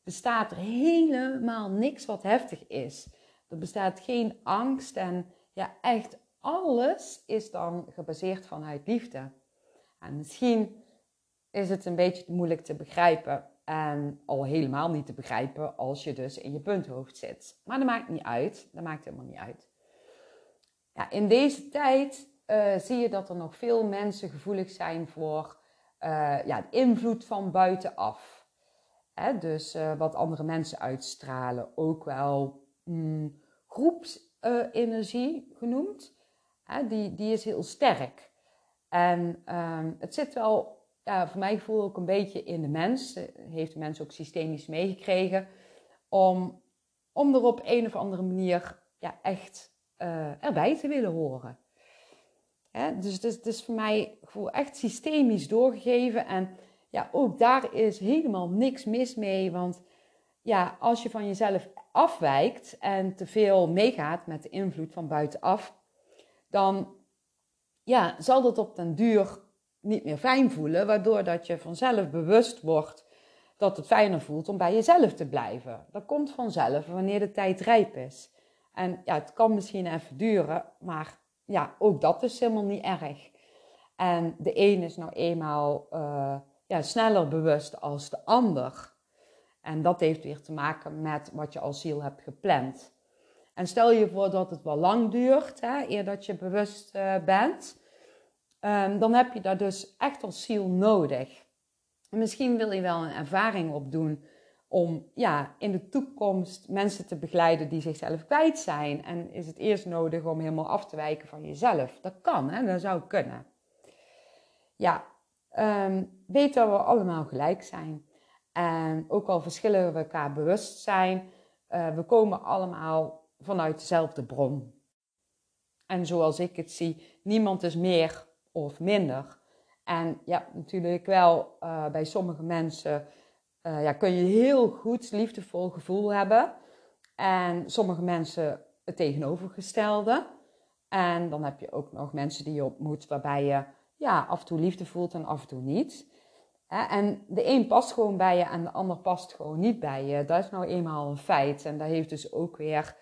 bestaat er helemaal niks wat heftig is. Er bestaat geen angst en ja, echt alles is dan gebaseerd vanuit liefde. En misschien is het een beetje moeilijk te begrijpen. En al helemaal niet te begrijpen als je dus in je punthoofd zit. Maar dat maakt niet uit. Dat maakt helemaal niet uit. Ja, in deze tijd zie je dat er nog veel mensen gevoelig zijn voor de invloed van buitenaf. Hè, dus wat andere mensen uitstralen. Ook wel groepsenergie genoemd. Die is heel sterk. En het zit wel, ja, voor mijn gevoel ook een beetje in de mens. Heeft de mens ook systemisch meegekregen. Om er op een of andere manier echt erbij te willen horen. Ja, dus het is voor mij gevoel echt systemisch doorgegeven. En ja, ook daar is helemaal niks mis mee. Want ja, als je van jezelf afwijkt en te veel meegaat met de invloed van buitenaf, dan ja, zal dat op den duur niet meer fijn voelen, waardoor dat je vanzelf bewust wordt dat het fijner voelt om bij jezelf te blijven. Dat komt vanzelf wanneer de tijd rijp is. En ja, het kan misschien even duren, maar ja, ook dat is helemaal niet erg. En de een is nou eenmaal sneller bewust als de ander. En dat heeft weer te maken met wat je als ziel hebt gepland. En stel je voor dat het wel lang duurt, hè, eer dat je bewust bent. Dan heb je daar dus echt als ziel nodig. En misschien wil je wel een ervaring opdoen om in de toekomst mensen te begeleiden die zichzelf kwijt zijn. En is het eerst nodig om helemaal af te wijken van jezelf. Dat kan, hè? Dat zou kunnen. Ja, weet dat we allemaal gelijk zijn. En ook al verschillen we elkaar bewust zijn, we komen allemaal vanuit dezelfde bron. En zoals ik het zie, niemand is meer of minder. En ja, natuurlijk wel bij sommige mensen kun je heel goed liefdevol gevoel hebben. En sommige mensen het tegenovergestelde. En dan heb je ook nog mensen die je ontmoet waarbij je af en toe liefde voelt en af en toe niet. En de een past gewoon bij je en de ander past gewoon niet bij je. Dat is nou eenmaal een feit. En dat heeft dus ook weer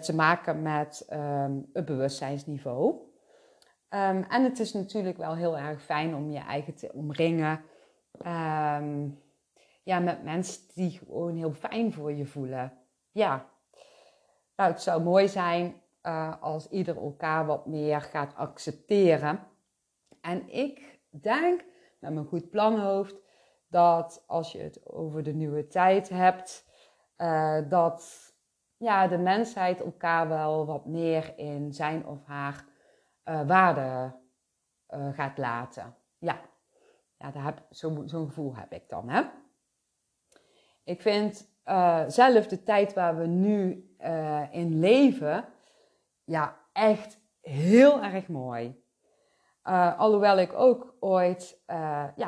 te maken met het bewustzijnsniveau. En het is natuurlijk wel heel erg fijn om je eigen te omringen. Met mensen die gewoon heel fijn voor je voelen. Ja, nou, het zou mooi zijn als ieder elkaar wat meer gaat accepteren. En ik denk, met mijn goed planhoofd, dat als je het over de nieuwe tijd hebt, dat de mensheid elkaar wel wat meer in zijn of haar waarde gaat laten. Ja daar zo'n gevoel heb ik dan. Hè? Ik vind zelf de tijd waar we nu in leven echt heel erg mooi. Alhoewel ik ook ooit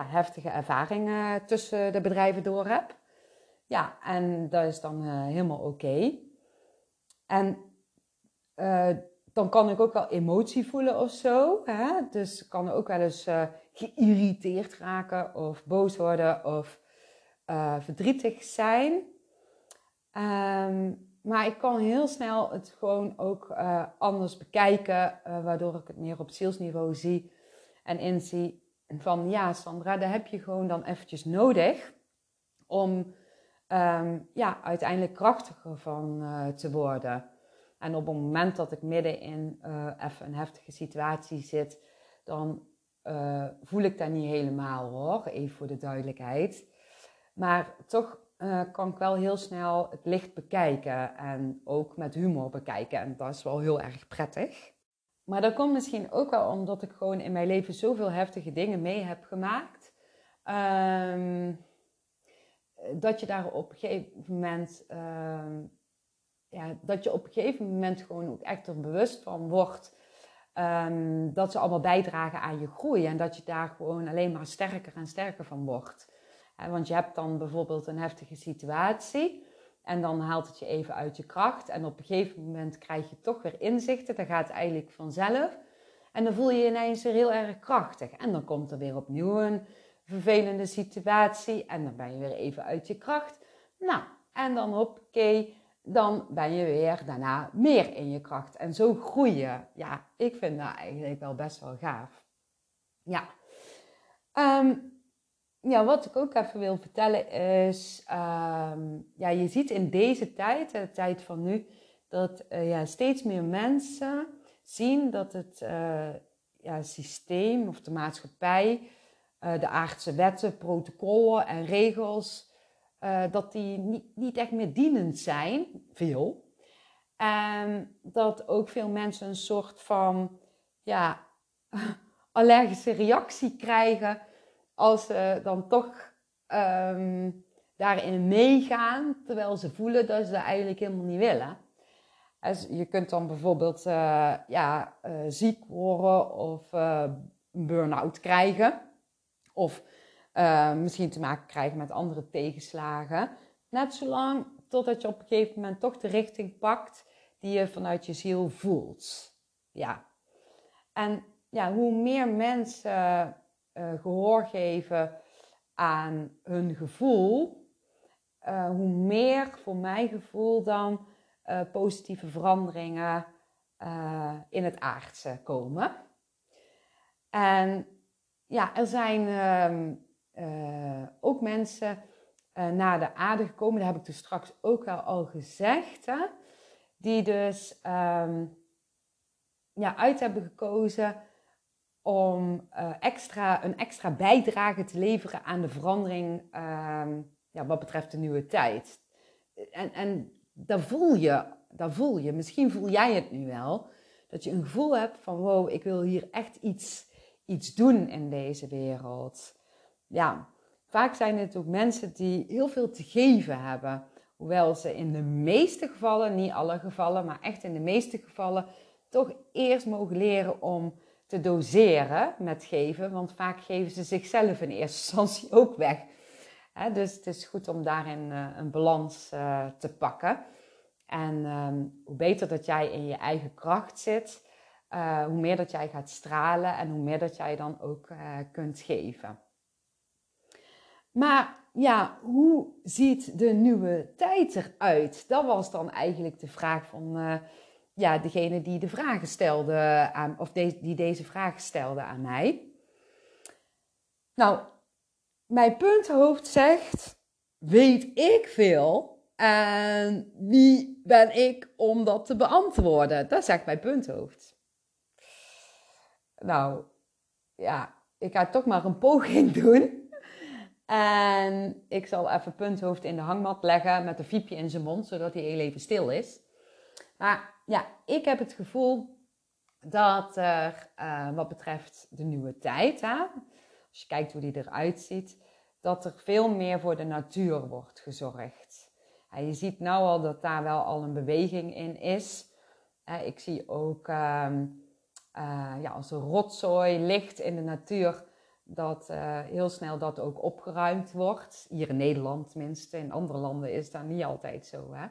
heftige ervaringen tussen de bedrijven door heb. Ja, en dat is dan helemaal oké. En dan kan ik ook wel emotie voelen of zo. Hè? Dus ik kan ook wel eens geïrriteerd raken of boos worden of verdrietig zijn. Maar ik kan heel snel het gewoon ook anders bekijken, waardoor ik het meer op zielsniveau zie en inzie. Van ja, Sandra, daar heb je gewoon dan eventjes nodig om uiteindelijk krachtiger van te worden. En op het moment dat ik midden in even een heftige situatie zit, dan voel ik dat niet helemaal hoor, even voor de duidelijkheid. Maar toch kan ik wel heel snel het licht bekijken en ook met humor bekijken. En dat is wel heel erg prettig. Maar dat komt misschien ook wel omdat ik gewoon in mijn leven zoveel heftige dingen mee heb gemaakt. Dat je daar op een gegeven moment... dat je op een gegeven moment gewoon ook echt er bewust van wordt dat ze allemaal bijdragen aan je groei. En dat je daar gewoon alleen maar sterker en sterker van wordt. Want je hebt dan bijvoorbeeld een heftige situatie en dan haalt het je even uit je kracht. En op een gegeven moment krijg je toch weer inzichten, dan gaat het eigenlijk vanzelf. En dan voel je je ineens weer heel erg krachtig. En dan komt er weer opnieuw een vervelende situatie en dan ben je weer even uit je kracht. Nou, en dan hoppakee. Dan ben je weer daarna meer in je kracht. En zo groei je. Ja, ik vind dat eigenlijk wel best wel gaaf. Ja. Wat ik ook even wil vertellen is... je ziet in deze tijd, de tijd van nu... dat steeds meer mensen zien dat het systeem of de maatschappij... de aardse wetten, protocollen en regels... dat die niet echt meer dienend zijn, veel. En dat ook veel mensen een soort van allergische reactie krijgen als ze dan toch daarin meegaan, terwijl ze voelen dat ze dat eigenlijk helemaal niet willen. Dus je kunt dan bijvoorbeeld ziek worden of een burn-out krijgen of... misschien te maken krijgen met andere tegenslagen. Net zolang totdat je op een gegeven moment toch de richting pakt die je vanuit je ziel voelt. Ja. En hoe meer mensen gehoor geven aan hun gevoel, hoe meer voor mijn gevoel dan positieve veranderingen in het aardse komen. En er zijn... ook mensen naar de aarde gekomen, dat heb ik dus straks ook wel al gezegd, hè? Die dus uit hebben gekozen om een extra bijdrage te leveren aan de verandering wat betreft de nieuwe tijd. En dat voel je, misschien voel jij het nu wel, dat je een gevoel hebt van wow, ik wil hier echt iets doen in deze wereld. Ja, vaak zijn het ook mensen die heel veel te geven hebben. Hoewel ze in de meeste gevallen, niet alle gevallen, maar echt in de meeste gevallen... toch eerst mogen leren om te doseren met geven. Want vaak geven ze zichzelf in eerste instantie ook weg. Dus het is goed om daarin een balans te pakken. En hoe beter dat jij in je eigen kracht zit... hoe meer dat jij gaat stralen en hoe meer dat jij dan ook kunt geven. Maar hoe ziet de nieuwe tijd eruit? Dat was dan eigenlijk de vraag van degene die de vragen stelde die deze vraag stelde aan mij. Nou, mijn punthoofd zegt, weet ik veel en wie ben ik om dat te beantwoorden? Dat zegt mijn punthoofd. Nou, ik ga toch maar een poging doen. En ik zal even punthoofd in de hangmat leggen met een viepje in zijn mond, zodat hij heel even stil is. Maar ik heb het gevoel dat er wat betreft de nieuwe tijd, als je kijkt hoe die eruit ziet, dat er veel meer voor de natuur wordt gezorgd. Je ziet nou al dat daar wel al een beweging in is. Ik zie ook als een rotzooi ligt in de natuur, dat heel snel dat ook opgeruimd wordt. Hier in Nederland tenminste, in andere landen is dat niet altijd zo, hè?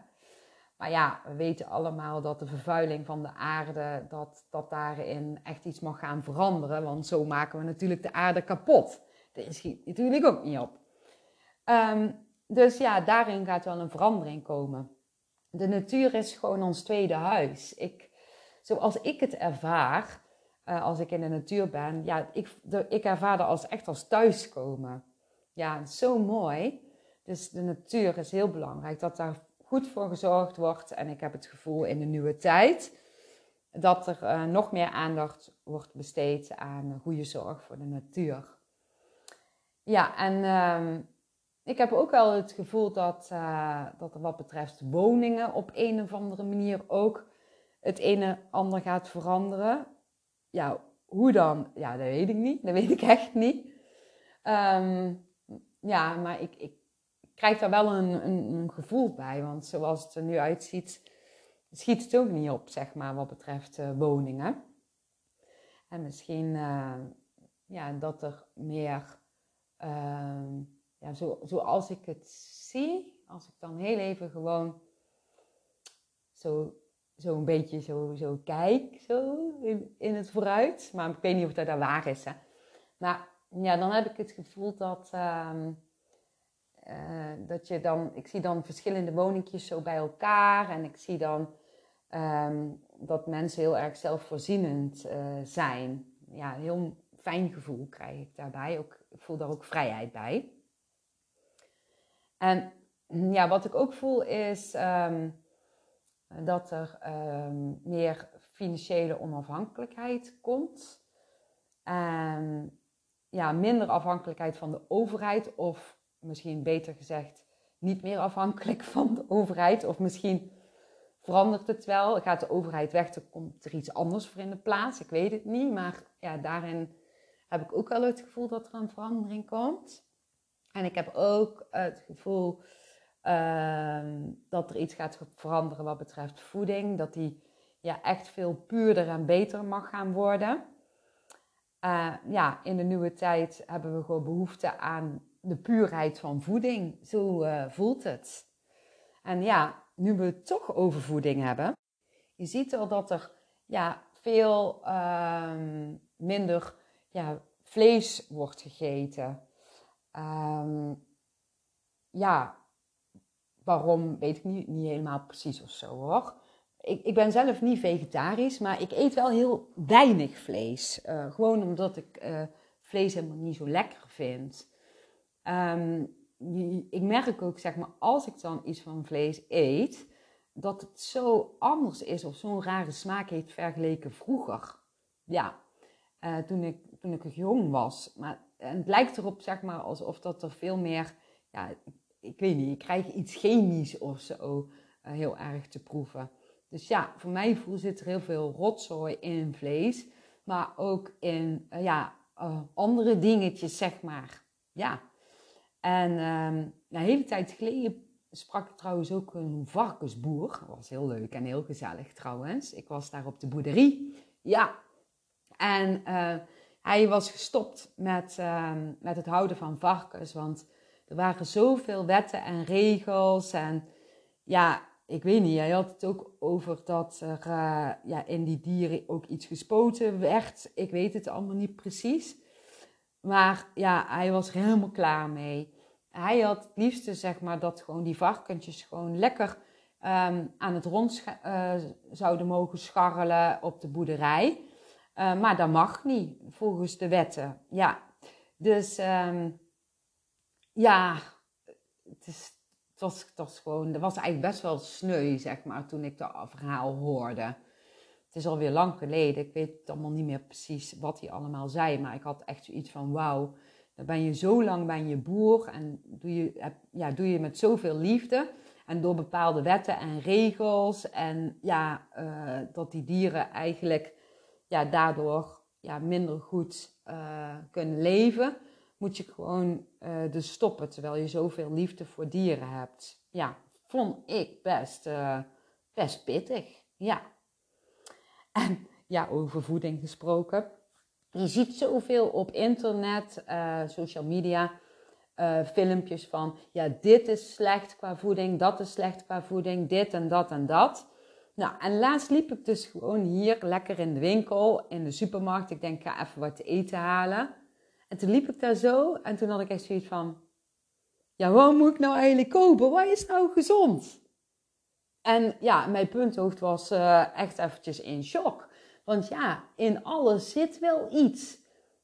Maar ja, we weten allemaal dat de vervuiling van de aarde, dat daarin echt iets mag gaan veranderen. Want zo maken we natuurlijk de aarde kapot. Daar schiet natuurlijk ook niet op. Dus ja, daarin gaat wel een verandering komen. De natuur is gewoon ons tweede huis. Zoals ik het ervaar, als ik in de natuur ben, ja, ik ervaar dat echt als thuiskomen. Ja, zo mooi. Dus de natuur is heel belangrijk, dat daar goed voor gezorgd wordt. En ik heb het gevoel in de nieuwe tijd dat er nog meer aandacht wordt besteed aan goede zorg voor de natuur. Ja, en ik heb ook wel het gevoel dat er wat betreft woningen op een of andere manier ook het ene ander gaat veranderen. Ja, hoe dan? Ja, dat weet ik niet. Dat weet ik echt niet. Ja, maar ik krijg daar wel een gevoel bij. Want zoals het er nu uitziet, schiet het ook niet op, zeg maar, wat betreft woningen. En misschien dat er meer... zoals ik het zie, als ik dan heel even gewoon zo een beetje zo kijk, zo in het vooruit. Maar ik weet niet of dat waar is, hè. Maar ja, dan heb ik het gevoel dat je dan... Ik zie dan verschillende woningjes zo bij elkaar. En ik zie dan dat mensen heel erg zelfvoorzienend zijn. Ja, een heel fijn gevoel krijg ik daarbij. Ik voel daar ook vrijheid bij. En ja, wat ik ook voel is... dat er meer financiële onafhankelijkheid komt. Minder afhankelijkheid van de overheid. Of misschien beter gezegd, niet meer afhankelijk van de overheid. Of misschien verandert het wel. Gaat de overheid weg, dan komt er iets anders voor in de plaats. Ik weet het niet, maar ja, daarin heb ik ook wel het gevoel dat er een verandering komt. En ik heb ook het gevoel... dat er iets gaat veranderen wat betreft voeding. Dat die echt veel puurder en beter mag gaan worden. In de nieuwe tijd hebben we gewoon behoefte aan de puurheid van voeding. Zo voelt het. En ja, nu we het toch over voeding hebben. Je ziet al dat er veel minder vlees wordt gegeten. Waarom, weet ik niet helemaal precies of zo, hoor. Ik ben zelf niet vegetarisch, maar ik eet wel heel weinig vlees. Gewoon omdat ik vlees helemaal niet zo lekker vind. Ik merk ook, zeg maar, als ik dan iets van vlees eet, dat het zo anders is of zo'n rare smaak heeft vergeleken vroeger. Ja, toen ik jong was. Maar het lijkt erop, zeg maar, alsof dat er veel meer... ik weet niet, ik krijg iets chemisch of zo heel erg te proeven. Dus ja, voor mijn gevoel zit er heel veel rotzooi in vlees. Maar ook in andere dingetjes, zeg maar. Ja. En een hele tijd geleden sprak ik trouwens ook een varkensboer. Dat was heel leuk en heel gezellig trouwens. Ik was daar op de boerderij. Ja. En hij was gestopt met het houden van varkens, want... Er waren zoveel wetten en regels en ik weet niet, hij had het ook over dat er in die dieren ook iets gespoten werd. Ik weet het allemaal niet precies, maar hij was er helemaal klaar mee. Hij had het liefste, zeg maar, dat gewoon die varkentjes gewoon lekker aan het rond zouden mogen scharrelen op de boerderij. Maar dat mag niet, volgens de wetten. Ja, dus... dat was eigenlijk best wel sneu, zeg maar, toen ik dat verhaal hoorde. Het is alweer lang geleden, ik weet het allemaal niet meer precies wat hij allemaal zei, maar ik had echt zoiets van, wauw, dan ben je zo lang bij je boer en doe je met zoveel liefde en door bepaalde wetten en regels en dat die dieren eigenlijk daardoor minder goed kunnen leven. Moet je gewoon dus stoppen, terwijl je zoveel liefde voor dieren hebt. Ja, vond ik best pittig. Ja. En ja, over voeding gesproken. Je ziet zoveel op internet, social media, filmpjes van, ja, dit is slecht qua voeding, dat is slecht qua voeding, dit en dat en dat. Nou, en laatst liep ik dus gewoon hier lekker in de winkel, in de supermarkt. Ik denk, ga even wat te eten halen. En toen liep ik daar zo en toen had ik echt zoiets van, ja, wat moet ik nou eigenlijk kopen? Wat is nou gezond? En ja, mijn punthoofd was echt eventjes in shock. Want ja, in alles zit wel iets.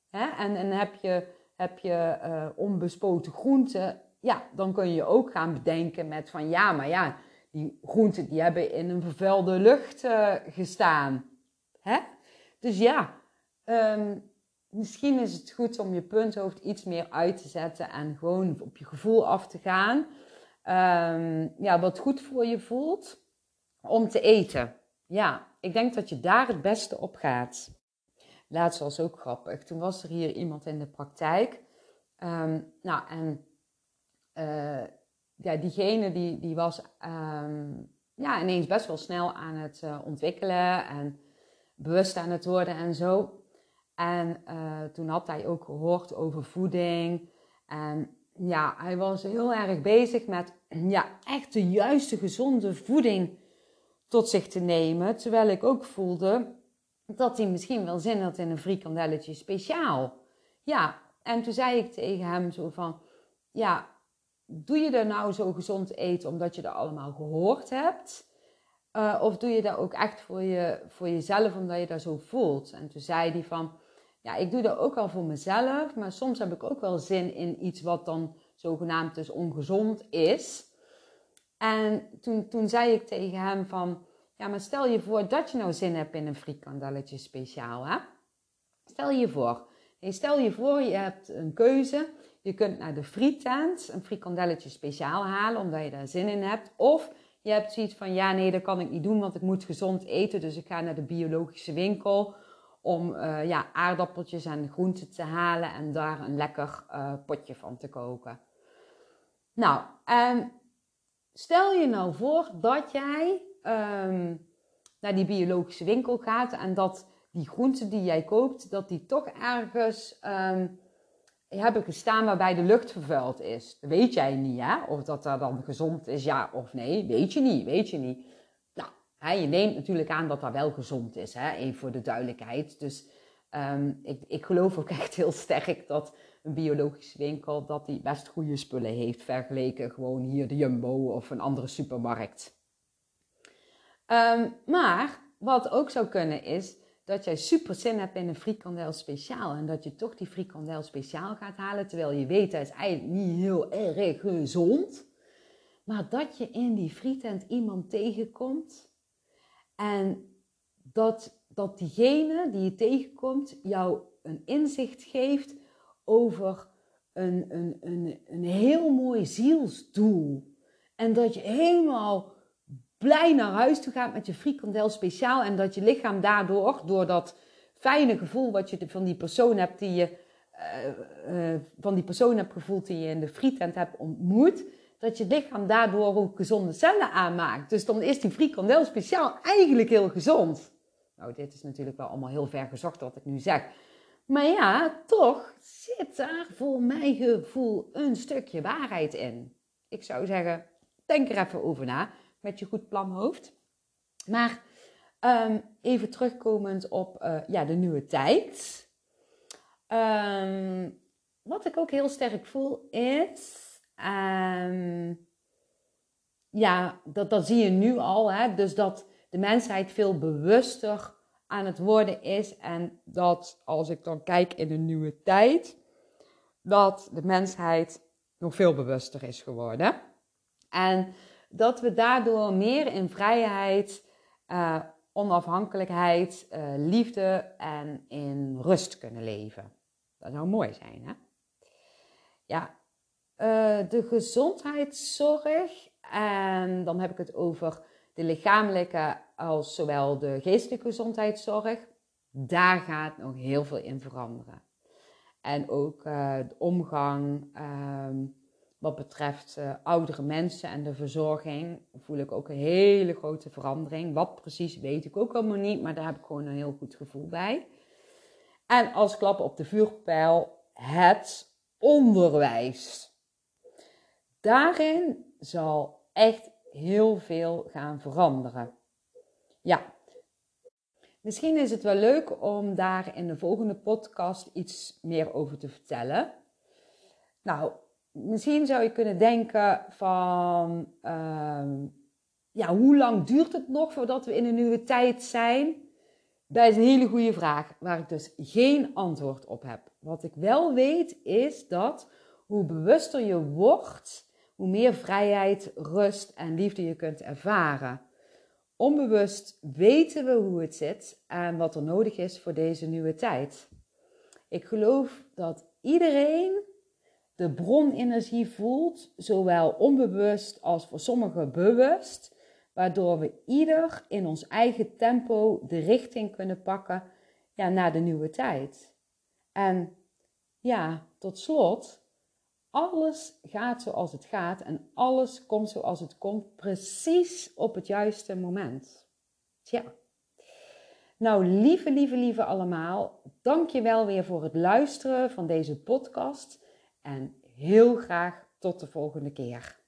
Hè? En heb je onbespoten groenten, ja, dan kun je ook gaan bedenken met van, ja, maar ja, die groenten die hebben in een vervuilde lucht gestaan. Hè? Dus ja, misschien is het goed om je punthoofd iets meer uit te zetten en gewoon op je gevoel af te gaan. Ja, wat goed voor je voelt om te eten. Ja, ik denk dat je daar het beste op gaat. Laatst was ook grappig. Toen was er hier iemand in de praktijk. Ja, diegene die was ja, ineens best wel snel aan het ontwikkelen en bewust aan het worden en zo. En toen had hij ook gehoord over voeding. En ja, hij was heel erg bezig met ja, echt de juiste gezonde voeding tot zich te nemen. Terwijl ik ook voelde dat hij misschien wel zin had in een frikandelletje speciaal. Ja, en toen zei ik tegen hem zo van, ja, doe je er nou zo gezond eten omdat je dat allemaal gehoord hebt? Of doe je dat ook echt voor jezelf omdat je dat zo voelt? En toen zei hij van, ja, ik doe dat ook al voor mezelf. Maar soms heb ik ook wel zin in iets wat dan zogenaamd dus ongezond is. En toen zei ik tegen hem van, ja, maar stel je voor dat je nou zin hebt in een frikandelletje speciaal, hè? Stel je voor. Nee, stel je voor, je hebt een keuze. Je kunt naar de friettent een frikandelletje speciaal halen, omdat je daar zin in hebt. Of je hebt zoiets van, ja, nee, dat kan ik niet doen, want ik moet gezond eten. Dus ik ga naar de biologische winkel om ja, aardappeltjes en groenten te halen en daar een lekker potje van te koken. Nou, stel je nou voor dat jij naar die biologische winkel gaat en dat die groenten die jij koopt, dat die toch ergens hebben gestaan waarbij de lucht vervuild is. Dat weet jij niet, hè? Of dat daar dan gezond is, ja of nee. Weet je niet, weet je niet. Nou, hè, je neemt natuurlijk aan dat dat wel gezond is, hè? Even voor de duidelijkheid. Dus ik geloof ook echt heel sterk dat een biologische winkel, dat die best goede spullen heeft vergeleken gewoon hier de Jumbo of een andere supermarkt. Maar wat ook zou kunnen is dat jij super zin hebt in een frikandel speciaal. En dat je toch die frikandel speciaal gaat halen. Terwijl je weet, dat is eigenlijk niet heel erg gezond. Maar dat je in die frietent iemand tegenkomt. En dat diegene die je tegenkomt jou een inzicht geeft over een heel mooi zielsdoel. En dat je helemaal blij naar huis toe gaat met je frikandel speciaal. En dat je lichaam daardoor, door dat fijne gevoel wat je van die persoon hebt, gevoeld die je in de frietent hebt ontmoet, dat je lichaam daardoor ook gezonde cellen aanmaakt. Dus dan is die frikandel speciaal eigenlijk heel gezond. Nou, dit is natuurlijk wel allemaal heel ver gezocht wat ik nu zeg. Maar ja, toch zit daar voor mijn gevoel een stukje waarheid in. Ik zou zeggen, denk er even over na. Met je goed plan hoofd. Maar even terugkomend op ja, de nieuwe tijd. Wat ik ook heel sterk voel is, ja, dat zie je nu al. Hè? Dus dat de mensheid veel bewuster aan het worden is. En dat als ik dan kijk in de nieuwe tijd, dat de mensheid nog veel bewuster is geworden. En dat we daardoor meer in vrijheid, onafhankelijkheid, liefde en in rust kunnen leven. Dat zou mooi zijn, hè? Ja, de gezondheidszorg, en dan heb ik het over de lichamelijke als zowel de geestelijke gezondheidszorg. Daar gaat nog heel veel in veranderen. En ook de omgang Wat betreft oudere mensen en de verzorging voel ik ook een hele grote verandering. Wat precies weet ik ook allemaal niet, maar daar heb ik gewoon een heel goed gevoel bij. En als klap op de vuurpijl, het onderwijs. Daarin zal echt heel veel gaan veranderen. Ja, misschien is het wel leuk om daar in de volgende podcast iets meer over te vertellen. Nou, misschien zou je kunnen denken van, hoe lang duurt het nog voordat we in een nieuwe tijd zijn? Dat is een hele goede vraag, waar ik dus geen antwoord op heb. Wat ik wel weet is dat hoe bewuster je wordt, hoe meer vrijheid, rust en liefde je kunt ervaren. Onbewust weten we hoe het zit en wat er nodig is voor deze nieuwe tijd. Ik geloof dat iedereen de bronenergie voelt, zowel onbewust als voor sommigen bewust, waardoor we ieder in ons eigen tempo de richting kunnen pakken naar de nieuwe tijd. En ja, tot slot, alles gaat zoals het gaat en alles komt zoals het komt, precies op het juiste moment. Tja. Nou, lieve allemaal, dank je wel weer voor het luisteren van deze podcast en heel graag tot de volgende keer.